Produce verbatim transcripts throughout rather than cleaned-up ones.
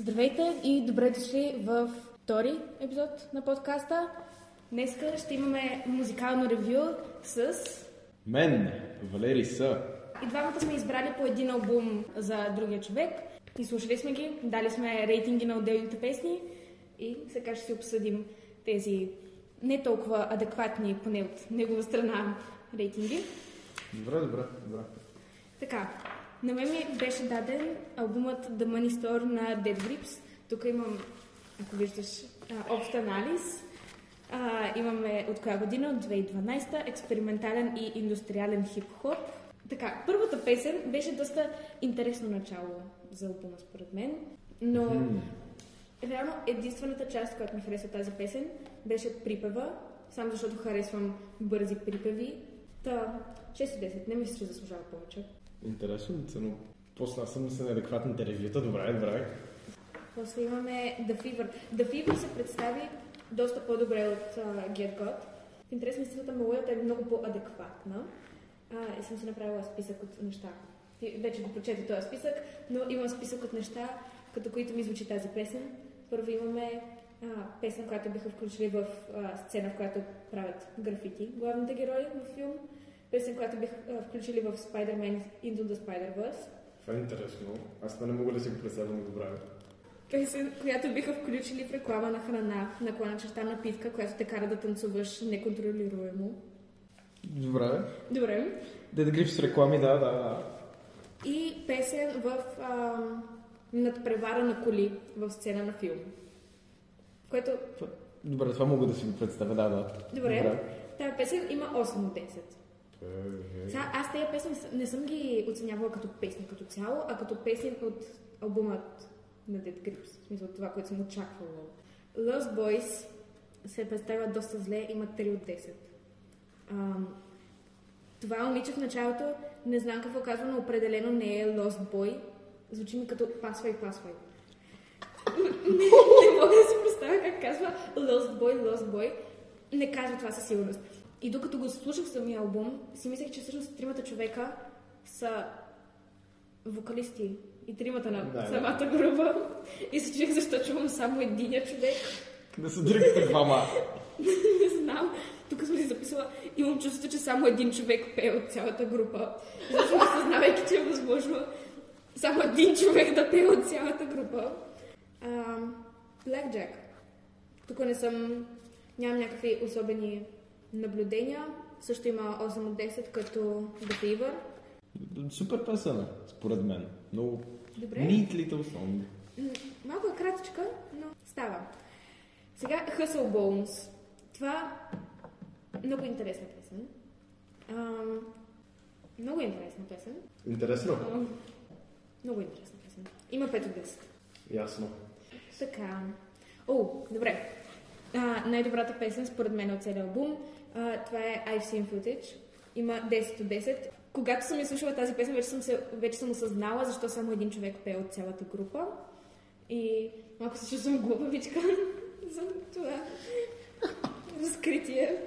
Здравейте и добре дошли във втори епизод на подкаста. Днеска ще имаме музикално ревю с... Мен, Валерия са. И двамата сме избрали по един албум за другия човек. И слушали сме ги, дали сме рейтинги на отделните песни и сега ще си обсъдим тези не толкова адекватни, поне от негова страна, рейтинги. Добре, добре, добре. Така, на мен ми беше даден албумът The Money Store на Death Grips. Тук имам, ако виждаш, общ анализ. А, имаме от коя година? От две хиляди и дванадесета. Експериментален и индустриален хип-хоп. Така, първата песен беше доста интересно начало за албума, според мен. Но, mm. реално, единствената част, която ми хареса тази песен, беше припева. Само защото харесвам бързи припеви. Та, шест от десет. Не мисля, че заслужава повече. Интересно, но после аз съм с неадекватните ревюта. Добре, добре. После имаме The Fever. The Fever се представи доста по-добре от uh, Get God. В интерес на истината, мелодията е много по-адекватна. Uh, и съм си направила списък от неща. Вече го прочета този списък, но имам списък от неща, като които ми звучи тази песен. Първо имаме а, песен, която биха включили в а, сцена, в която правят графити главните герои в филм. Песен, която биха а, включили в Spider-Man in the Spider-Verse. Това е интересно. Аз не мога да си го представям добре. Песен, която биха включили в реклама на храна, наклона черта напитка, която те кара да танцуваш неконтролируемо. Добре. Добре. Dead Grips с реклами, да, да, да. И песен в а, надпревара на коли в сцена на филм. Което... Добре, това мога да си го представя, да, да. Добре. Добре. Тая песен има осем от десет. Сега, аз тая песен не съм ги оценявала като песни като цяло, а като песен от албумът на Death Grips. В смисъл това, което съм очаквала. Lost Boys се представя доста зле, има три от десет. Ам... Това момиче в началото, не знам какво казва, но определено не е Lost Boy. Звучи ми като пасвай, пасвай. не, не мога да си представя как казва Lost Boy, Lost Boy. Не казва това със сигурност. И докато го слушах самия албум, си мислех, че всъщност тримата човека са вокалисти. И тримата на да, самата да. група. И се чух, защо чувам само единия човек. Да са другите двама. Не знам. Тук съм си записала, имам чувството, че само един човек пее от цялата група. Защото съзнавайки, че е възможно само един човек да пее от цялата група. Uh, Blackjack. Тук не съм, нямам някакви особени наблюдения. Също има осем от десет като The Fever. Супер песен, според мен. Много neat little song. Малко е кратичка, но става. Сега Hustle Bones. Това много интересна песен. А, много интересна песен. Интересно? А, много интересна песен. Има пет от десет. Ясно. Така. О, добре. А, най-добрата песен, според мен, от целия албум. А, това е I've Seen Footage. Има десет от десет. Когато съм я слушала тази песен, вече съм, се, вече съм осъзнала защо само един човек пее от цялата група. И малко се чувствам глупавичка за това разкритие.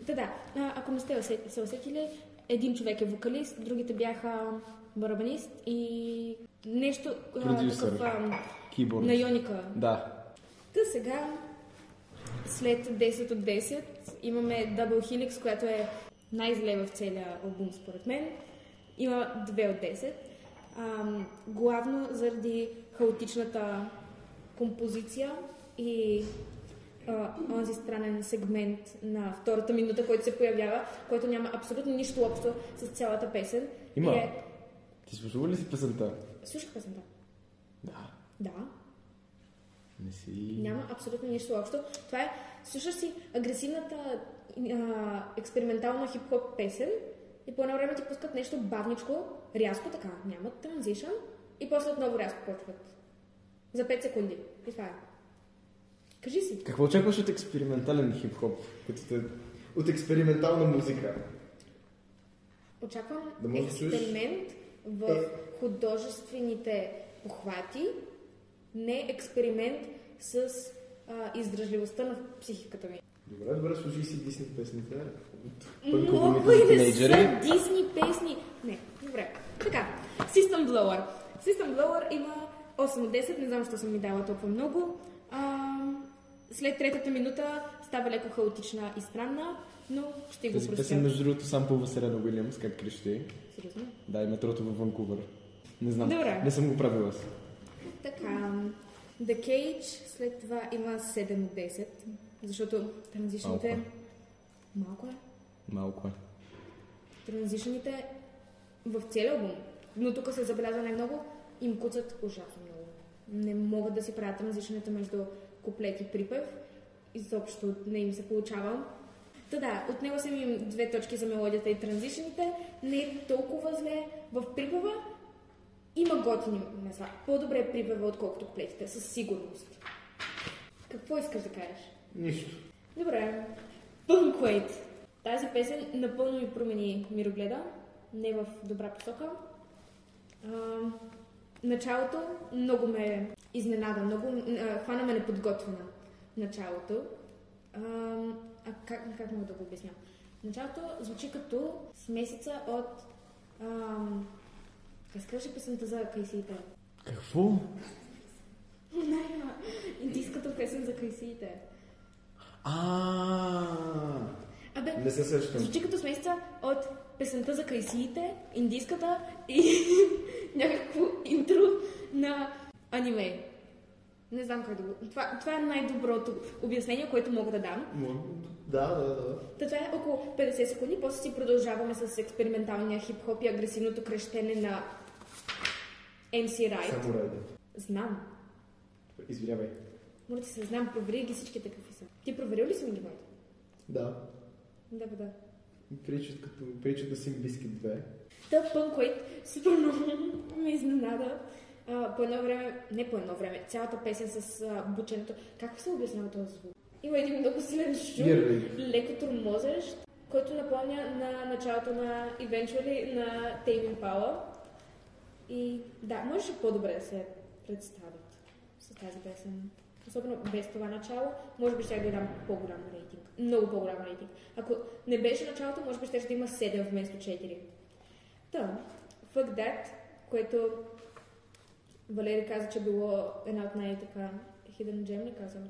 Да, да. Ако не сте се усетили, един човек е вокалист, другите бяха барабанист и нещо продюсър, киборд. На Йоника. Да. Та сега, след десет от десет, имаме Double Helix, която е най-зле в целия албум, според мен. Има две от десет. А, главно заради хаотичната композиция и... Uh, онзи странен сегмент на втората минута, който се появява, който няма абсолютно нищо общо с цялата песен. Има. Е... Ти слушала ли си песента? Слушах песента. Да. Да. Не си... Няма абсолютно нищо общо. Това е, слушаш си агресивната а, експериментална хип-хоп песен и по едно време ти пускат нещо бавничко, рязко така, нямат транзишън и после отново рязко почват. За пет секунди. И това е. Кажи си. Какво очакваш от експериментален хип-хоп? От експериментална музика? Очаквам да експеримент да в е... художествените похвати, не експеримент с а, издръжливостта на психиката ми. Добре, добре, служи си Дисни песните. Много и не са Дисни песни. Не, добре. Така, System Blower. System Blower има осем от десет, не знам, защо съм ми дала толкова много. А, след третата минута става леко хаотична и странна, но ще го простя. Песен, между другото, сам по Василена Уилямс, как крещи. Сериозно? Да, и метрото във Ванкувър. Не знам, Добре. Не съм го правила аз. Така, The Cage, след това има седем от десет, защото транзишните... Малко е. Малко е. Транзишните в целия албум, но тук се забелязва най-много, им куцат ужасно много. Не могат да си правят транзишните между куплет и припев. Изобщо не им се получава. Та да, отнела съм им две точки за мелодията и транзишните. Не е толкова зле в припева. Има готини места. По-добре е припева, отколкото куплетите, със сигурност. Какво искаш да кажеш? Нищо. Добре. Punkweed. Тази песен напълно ми промени мирогледа. Не в добра посока. А, началото много ме изненада. Много, а, хвана ме неподготвена. Началото. А, а как, как мога да го обясня? Началото звучи като смесица от... А, как скажи песента за кайсиите? Какво? Най-ма. Индийската песен за кайсиите. Ааа... Абе, не се сещам. Звучи като смесица от песента за кайсиите, индийската и някакво интро на аниме. Не знам как да го... Това, това е най-доброто обяснение, което мога да дам. Да, да, да. Та това е около петдесет секунди, после си продължаваме с експерименталния хип-хоп и агресивното крещене на Ем Си Райт. Самурай, да. Знам. Извинявай. Моля ти се, знам, провери ги всичките какви са. Ти проверил ли си ми ги, моите? Да. Да, бе, да. Причат на Симбискит две. Та Punkweed супер много ме изненада. Uh, по едно време, не по едно време, цялата песен с uh, бученето. Как се обяснява този звук? Има един много силен шум, леко тормозещ, който напомня на началото на Eventually на Taming Power. И да, можеше по-добре да се представят с тази песен. Особено без това начало, може би ще да дам по-голям рейтинг. Много по-голям рейтинг. Ако не беше началото, може би ще да има седем вместо четири. Та, Fuck That, което Валерия каза, че било една от най-така Hidden Gem, не казвам.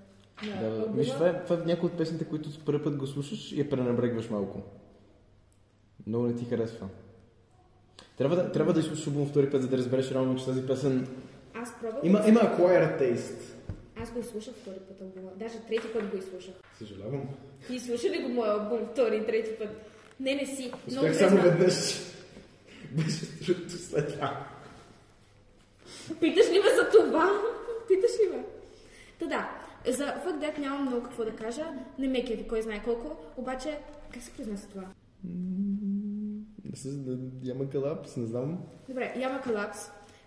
Да, да, да. Това е, това е някои от песните, които с първи път го слушаш и я пренебрегваш малко. Много не ти харесва. Трябва да, трябва да изслушаш албум втори път, за да разбереш реално, че тази песен... Аз пробвам... Има, има acquired taste. Аз го изслушах втори път албума. Даже трети път го изслушах. Съжалявам. Ти изслуша ли го моя албум втори и трети път? Не, не си. Успях само веднъж. Беше трудно след това. Питаш ли ме за това? Питаш ли ме? Та да, за Fuck That нямам много какво да кажа. Не ме кефи, кой знае колко. Обаче, как се произнася това? Яма Калапс, не знам. Добре, Яма Калапс.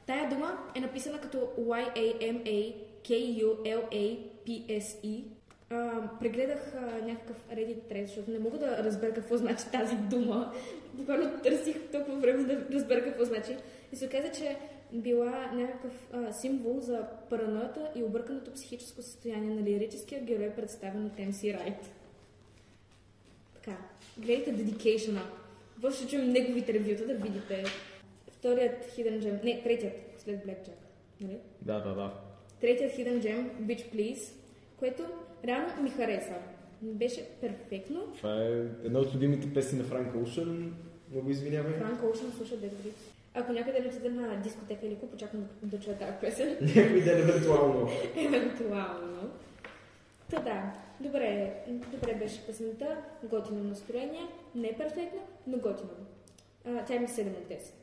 Тая дума е написана като Y-A-M-A-K-U-L-A-P-S-E. Uh, прегледах uh, някакъв Reddit thread, защото не мога да разбера какво значи тази дума. Буквално търсих толкова време да разбера какво значи. И се оказа, че била някакъв uh, символ за параноята и обърканото психическо състояние на лирическия герой, представен от Ем Си Райт. Така, гледайте Dedication-а. Въобще ще чуем неговите ревюта, да видите. Вторият Hidden Gem, не, третият, след Blackjack, нали? Да, да, да. Третият Hidden Gem, Bitch Please, което реално ми хареса. Беше перфектно. Това е една от любимите песни на Frank Ocean. Много извинявай. Frank Ocean слуша Death Grips. Ако някъде не отида на дискотека или купа, чакам да чуя тази песен. Някой ден евентуално. Евентуално. Та да, добре, добре беше песента. Готино настроение. Не е перфектно, но готино. А, тя ми седем от десет.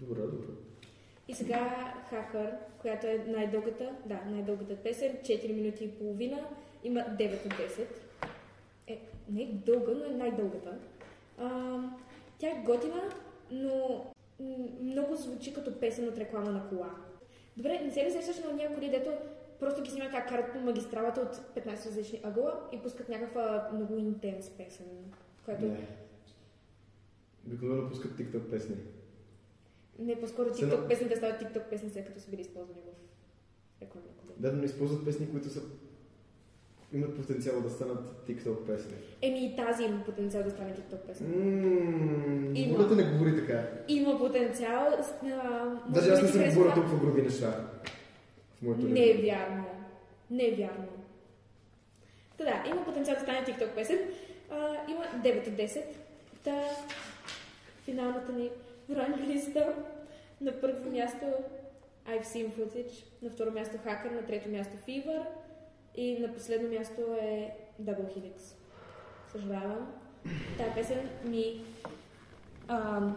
Добре, добре. И сега Хахър, която е най-дългата, да, най-дългата песен, четири минути и половина, има девет от десет. Е, не е дълга, но е най-дългата. А, тя е готина, но много звучи като песен от реклама на кола. Добре, не се ли срещаш на уния коли, дето просто ги снимат как карат по магистралата от петнайсет различни ъгъла и пускат някаква много интенс песен, която... Не. Обикновено пускат TikTok песни. Не, по-скоро TikTok Сено... песните стават TikTok песни, след като са били използвани в реклама на кола. Да, но не използват песни, които са... имат потенциал да станат TikTok песни. Еми и тази има потенциал да стане TikTok песни. Ммм... Мога да не говори така. Има потенциал... А, даже аз не съм говорил толкова груби неща. Не е вярно. Не е вярно. Да, има потенциал да стане TikTok песен. А, има девет от десет. Та финалната ни ранглиста. На първо място I've Seen Footage, на второ място Hacker, на трето място Fever и на последно място е Double Helix. Съжалявам. Тая песен ми а,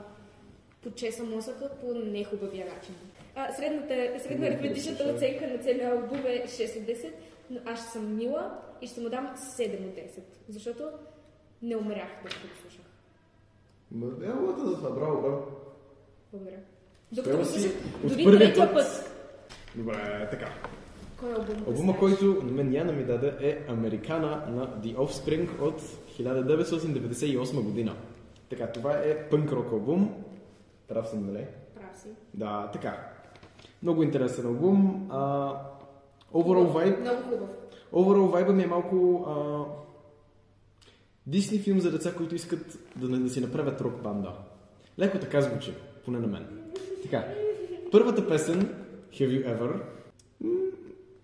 почеса мозъка по нехубавия начин. А, средната, средна арифметичната оценка на целия албум е шест от десет, но аз ще съм мила и ще му дам седем от десет, защото не умрях да го слушах. Е, лата за това, браво, браво. Благодаря. Докато слушах, дори третия път. път. Добре, така. Кой е албум? Албума, който на мен Яна ми даде, е Americana на The Offspring от хиляда деветстотин деветдесет и осма година. Така, това е пънк-рок албум. Прав съм, нали? Прав си. Да, така. Много интересен албум. А, overall vibe... Много хубав. Overall vibe ми е малко... А, Дисни филм за деца, които искат да, да си направят рок банда. Леко така звучи, поне на мен. Така, първата песен, Have You Ever,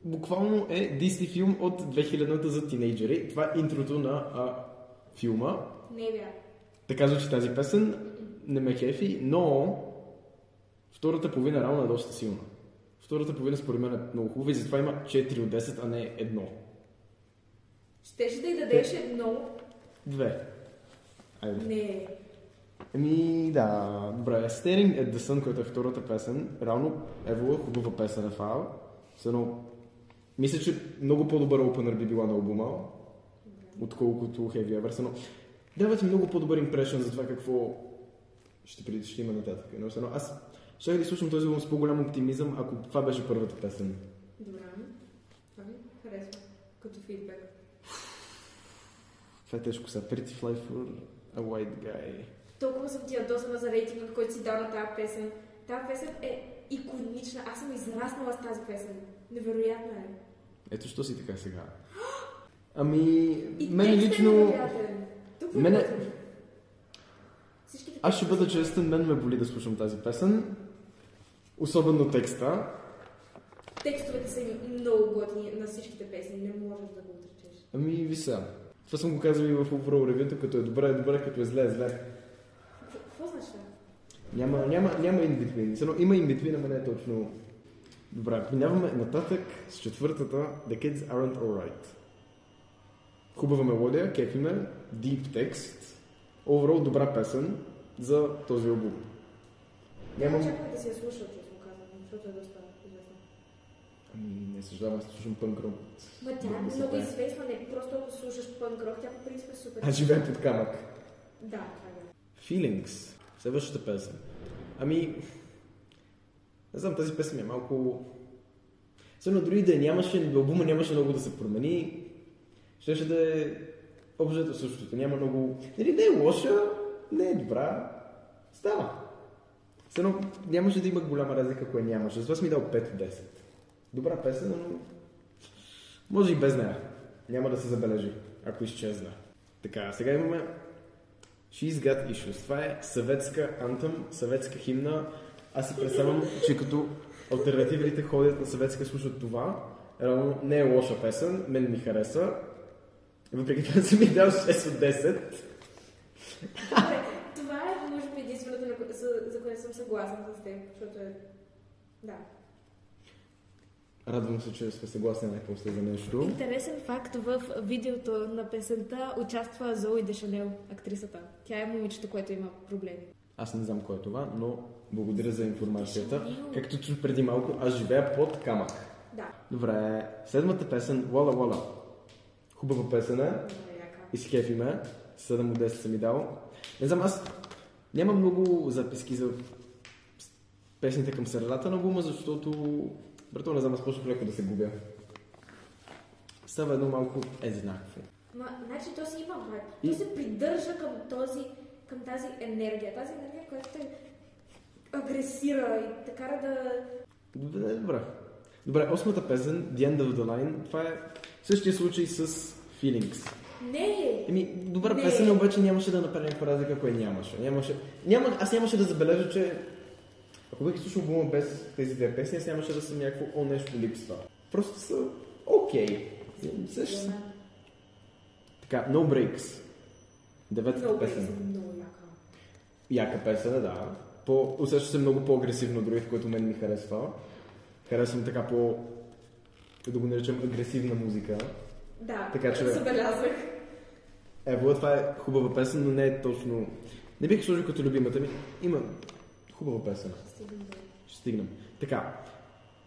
буквално е Дисни филм от две хилядната за тинейджери. Това е интрото на а, филма. Не бе. Така звучи тази песен, не ме кефи, но втората половина реално е доста силна. Втората половина според мен е много хубава и затова има четири от десет, а не едно. Щеше да й дадеш Те... едно... Две. Айде. Не. Ами, да. Добре, Staring at the Sun, който е втората песен. Реално, Евола, хубава песен е файл. Съедно, мисля, че много по-добър опенър би била на албума, да, отколкото Heavy Ever. Съедно, давате много по-добър импрешън за това какво ще придиш, ще има нататък. Но съедно, аз ще да слушам този албум с по-голям оптимизъм, ако това беше първата песен. Добре. Това ми харесва като фидбек. Това е тежко са. Pretty Fly for a White Guy. Толкова съм ти ядосана за рейтинга, който си дал на тази песен. Тази песен е иконична. Аз съм израснала с тази песен. Невероятна е. Ето що си така сега. Ами... И мен лично... Тук мен е... Аз ще бъда честен, мен ме боли да слушам тази песен. Особено текста. Текстовете са много готини на всичките песни. Не можеш да го отречеш. Ами ви са. Това съм го казвал и в overall ревюто, като е добре, е добре, като е зле, е зле. Какво значи? Няма, няма, няма in-between. Съедно има in-between, ама не е точно... Добре, минаваме нататък с четвъртата The Kids Aren't Alright. Хубава мелодия, кефиме, deep текст, overall добра песен за този албум. Няма... Чакай да си я слушал, че съм казал, защото е доста известна. Ами, не съжалявам, аз слушам пънк-рок. Ма тя е много известна, не просто ако слушаш пънк-рок, тя по принцип е супер. А живеем под камък. Да, това е. Feelings. Следващата песен. Ами, не знам, тази песен е малко... Съедно дори да нямаше, албума нямаше много да се промени. Щеше да е обжето същото. Няма много... Нали, не е лоша, не е добра. Става. Съедно нямаше да има голяма разлика, кое нямаше. Затова съм ми дал пет от десет. Добра песен, но може и без нея. Няма да се забележи, ако изчезна. Така, сега имаме She's Got Issues. Това е съветска антъм, съветска химна. Аз си представям, че като алтернативите ходят на съветска и слушат това. Реално не е лоша песен, мен ми хареса. Въпреки това съм ми дал шест от десет. Това е, може би, единственото, за което съм съгласна с теб, защото е... Да. Радвам се, че сме съгласни най-после за нещо. Интересен факт, в видеото на песента участва Зои Дешанел, актрисата. Тя е момичето, което има проблеми. Аз не знам кой е това, но благодаря за информацията. Дешанел. Както чух преди малко, аз живея под камък. Да. Добре, седмата песен, Walla Walla. Хубава песен е. Изхефи ме. седем от десет съм и дал. Не знам, аз нямам много записки за песните към средата на албума, защото... Брато, не знам, аз почнах леко да се губя. Става едно малко еднакво. Ма, значи то си има вайб. И... То се придържа към, този, към тази енергия. Тази енергия, която те агресира и те кара да... Добре, добре. Добре, осмата песен, The End of the Line, това е същия случай с Feelings. Не! Еми, добра не. Песен, обаче нямаше да направи някаква разлика, кое нямаше. нямаше. Няма... Аз нямаше да забележа, че Ако бях слушал албума без тези две песни, аз нямаше да съм някакво о нещо липсва. Просто са окей. Okay. Също... Така, No Breaks. Деветата no песен. Breaks е много яка. Яка песен, да. По... Усеща се много по-агресивно от другите, което мен ми харесва. Харесвам така по... да го наричам агресивна музика. Да, така че забелязах. Е, бъл, това е хубава песен, но не е точно... Не бих сложил като любимата ми. Има хубава песен. Ще стигнем. Ще стигнем. Така.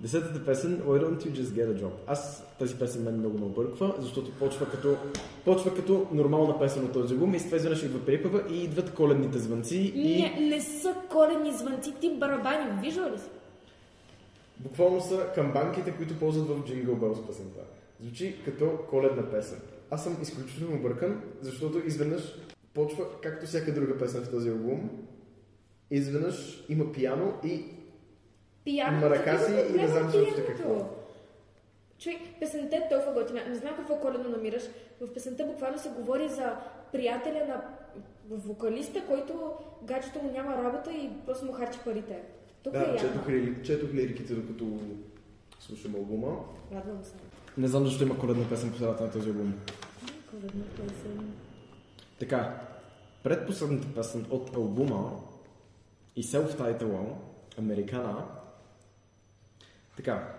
Десетата песен, Why Don't You Just Get a Job. Аз тази песен мен много ме обърква, защото почва като, почва като нормална песен от този албум и с това изведнъж идва припева и идват коледните звънци. И... Не, не са коледни звънци, ти барабани, виждал ли си? Буквално са камбанките, които ползват в Джингъл Белс песента. Звучи като коледна песен. Аз съм изключително объркан, защото изведнъж почва, както всяка друга песен в този албум, изведнъж има пиано и пиано, марака си и не знам също какво. Човек, песента е толкова готина. Не знам какво коренно намираш. В песента буквално се говори за приятеля на вокалиста, който гаджето му няма работа и просто му харчи парите. Тук да, е четох, ли, четох лириките, докато слушам албума. Радвам се. Не знам защо има коледна песен по средата на този албум. Коледна песен. Така, предпоследната песен от албума и self-title Americana. Така,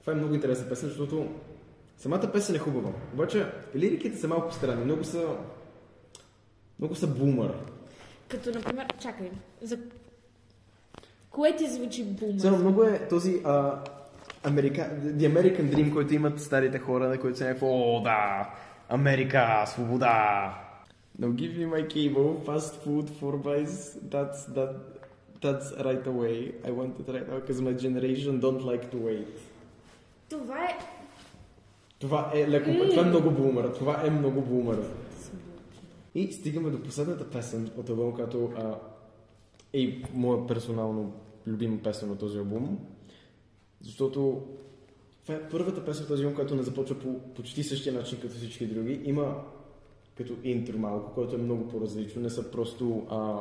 това е много интересна песен, защото самата песен е хубава. Обаче лириките са малко странни, много са много са бумър. Като например, чакай, за кое ти звучи бумър? Само много е този а, Америка... The American Dream, който имат старите хора, на които са някакво о, да, Америка, свобода. Now give me my cable, fast food, four buys, that's, that, that's right away. I want it right now, because my generation don't like to wait. Това е... Това е леко... Mm. Това е много бумър. Това е много бумър. И стигаме до последната песен от албума, която а, е моя персонално любима песен от този албум. Защото това е първата песен от този албум, която не започва по почти същия начин, като всички други. Има... като интро малко, което е много по-различно. Не са просто а,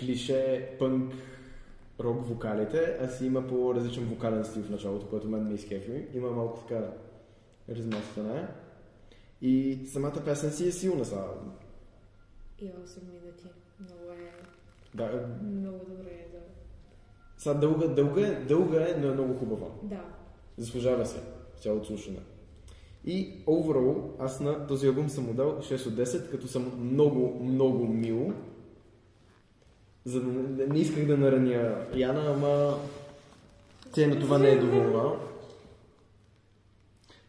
клише, пънк, рок вокалите, а си има по-различен вокален стил в началото, което мен ме изкефи. Има малко така разместване. И самата песен си е силна са. И осем минути. Много е... Да. Много добре е, да. Са дълга, дълга, е, дълга е, но е много хубава. Да. Заслужава се цялото слушане. И overall, аз на този албум съм му дал шест от десет, като съм много, много мил. За да не исках да нараня Яна, ама тя на това не е доволна.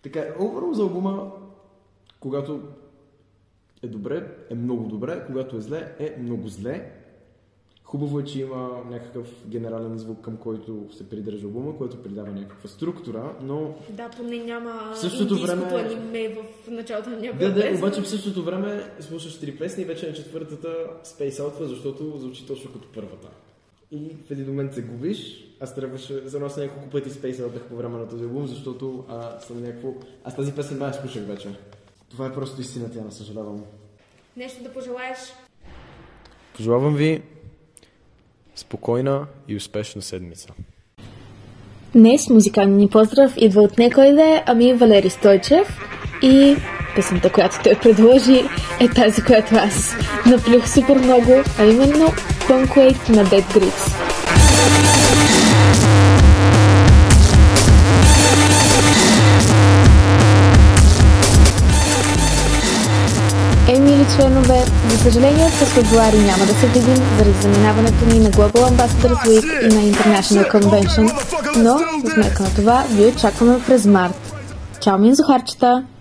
Така, overall за албума, когато е добре, е много добре, когато е зле, е много зле. Хубаво е, че има някакъв генерален звук, към който се придържа албума, който придава някаква структура, но... Да, поне няма индийското аниме в началото на някаква песен. Да, да, обаче в същото време слушаш три песни и вече на четвъртата спейсаутва, защото звучи точно като първата. И в един момент се губиш. Аз трябваше... За нас няколко пъти спейсаутах по време на този албум, защото а, съм някакво... Аз тази песен бая слушах вече. Това е просто истината, Яна, съжалявам. Нещо да пожелаеш? Пожелавам ви спокойна и успешна седмица. Днес музикалният ни поздрав идва от некой да, ами Валери Стойчев, и песента, която той предложи, е тази, която аз наплюх супер много, а именно Punk Wave на Death Grips. Мили членове, за съжаление през февруари няма да се видим заради заминаването ни на Global Ambassadors Week и на International Convention, но за сметка на това ви очакваме през март. Чао, минзухарчета!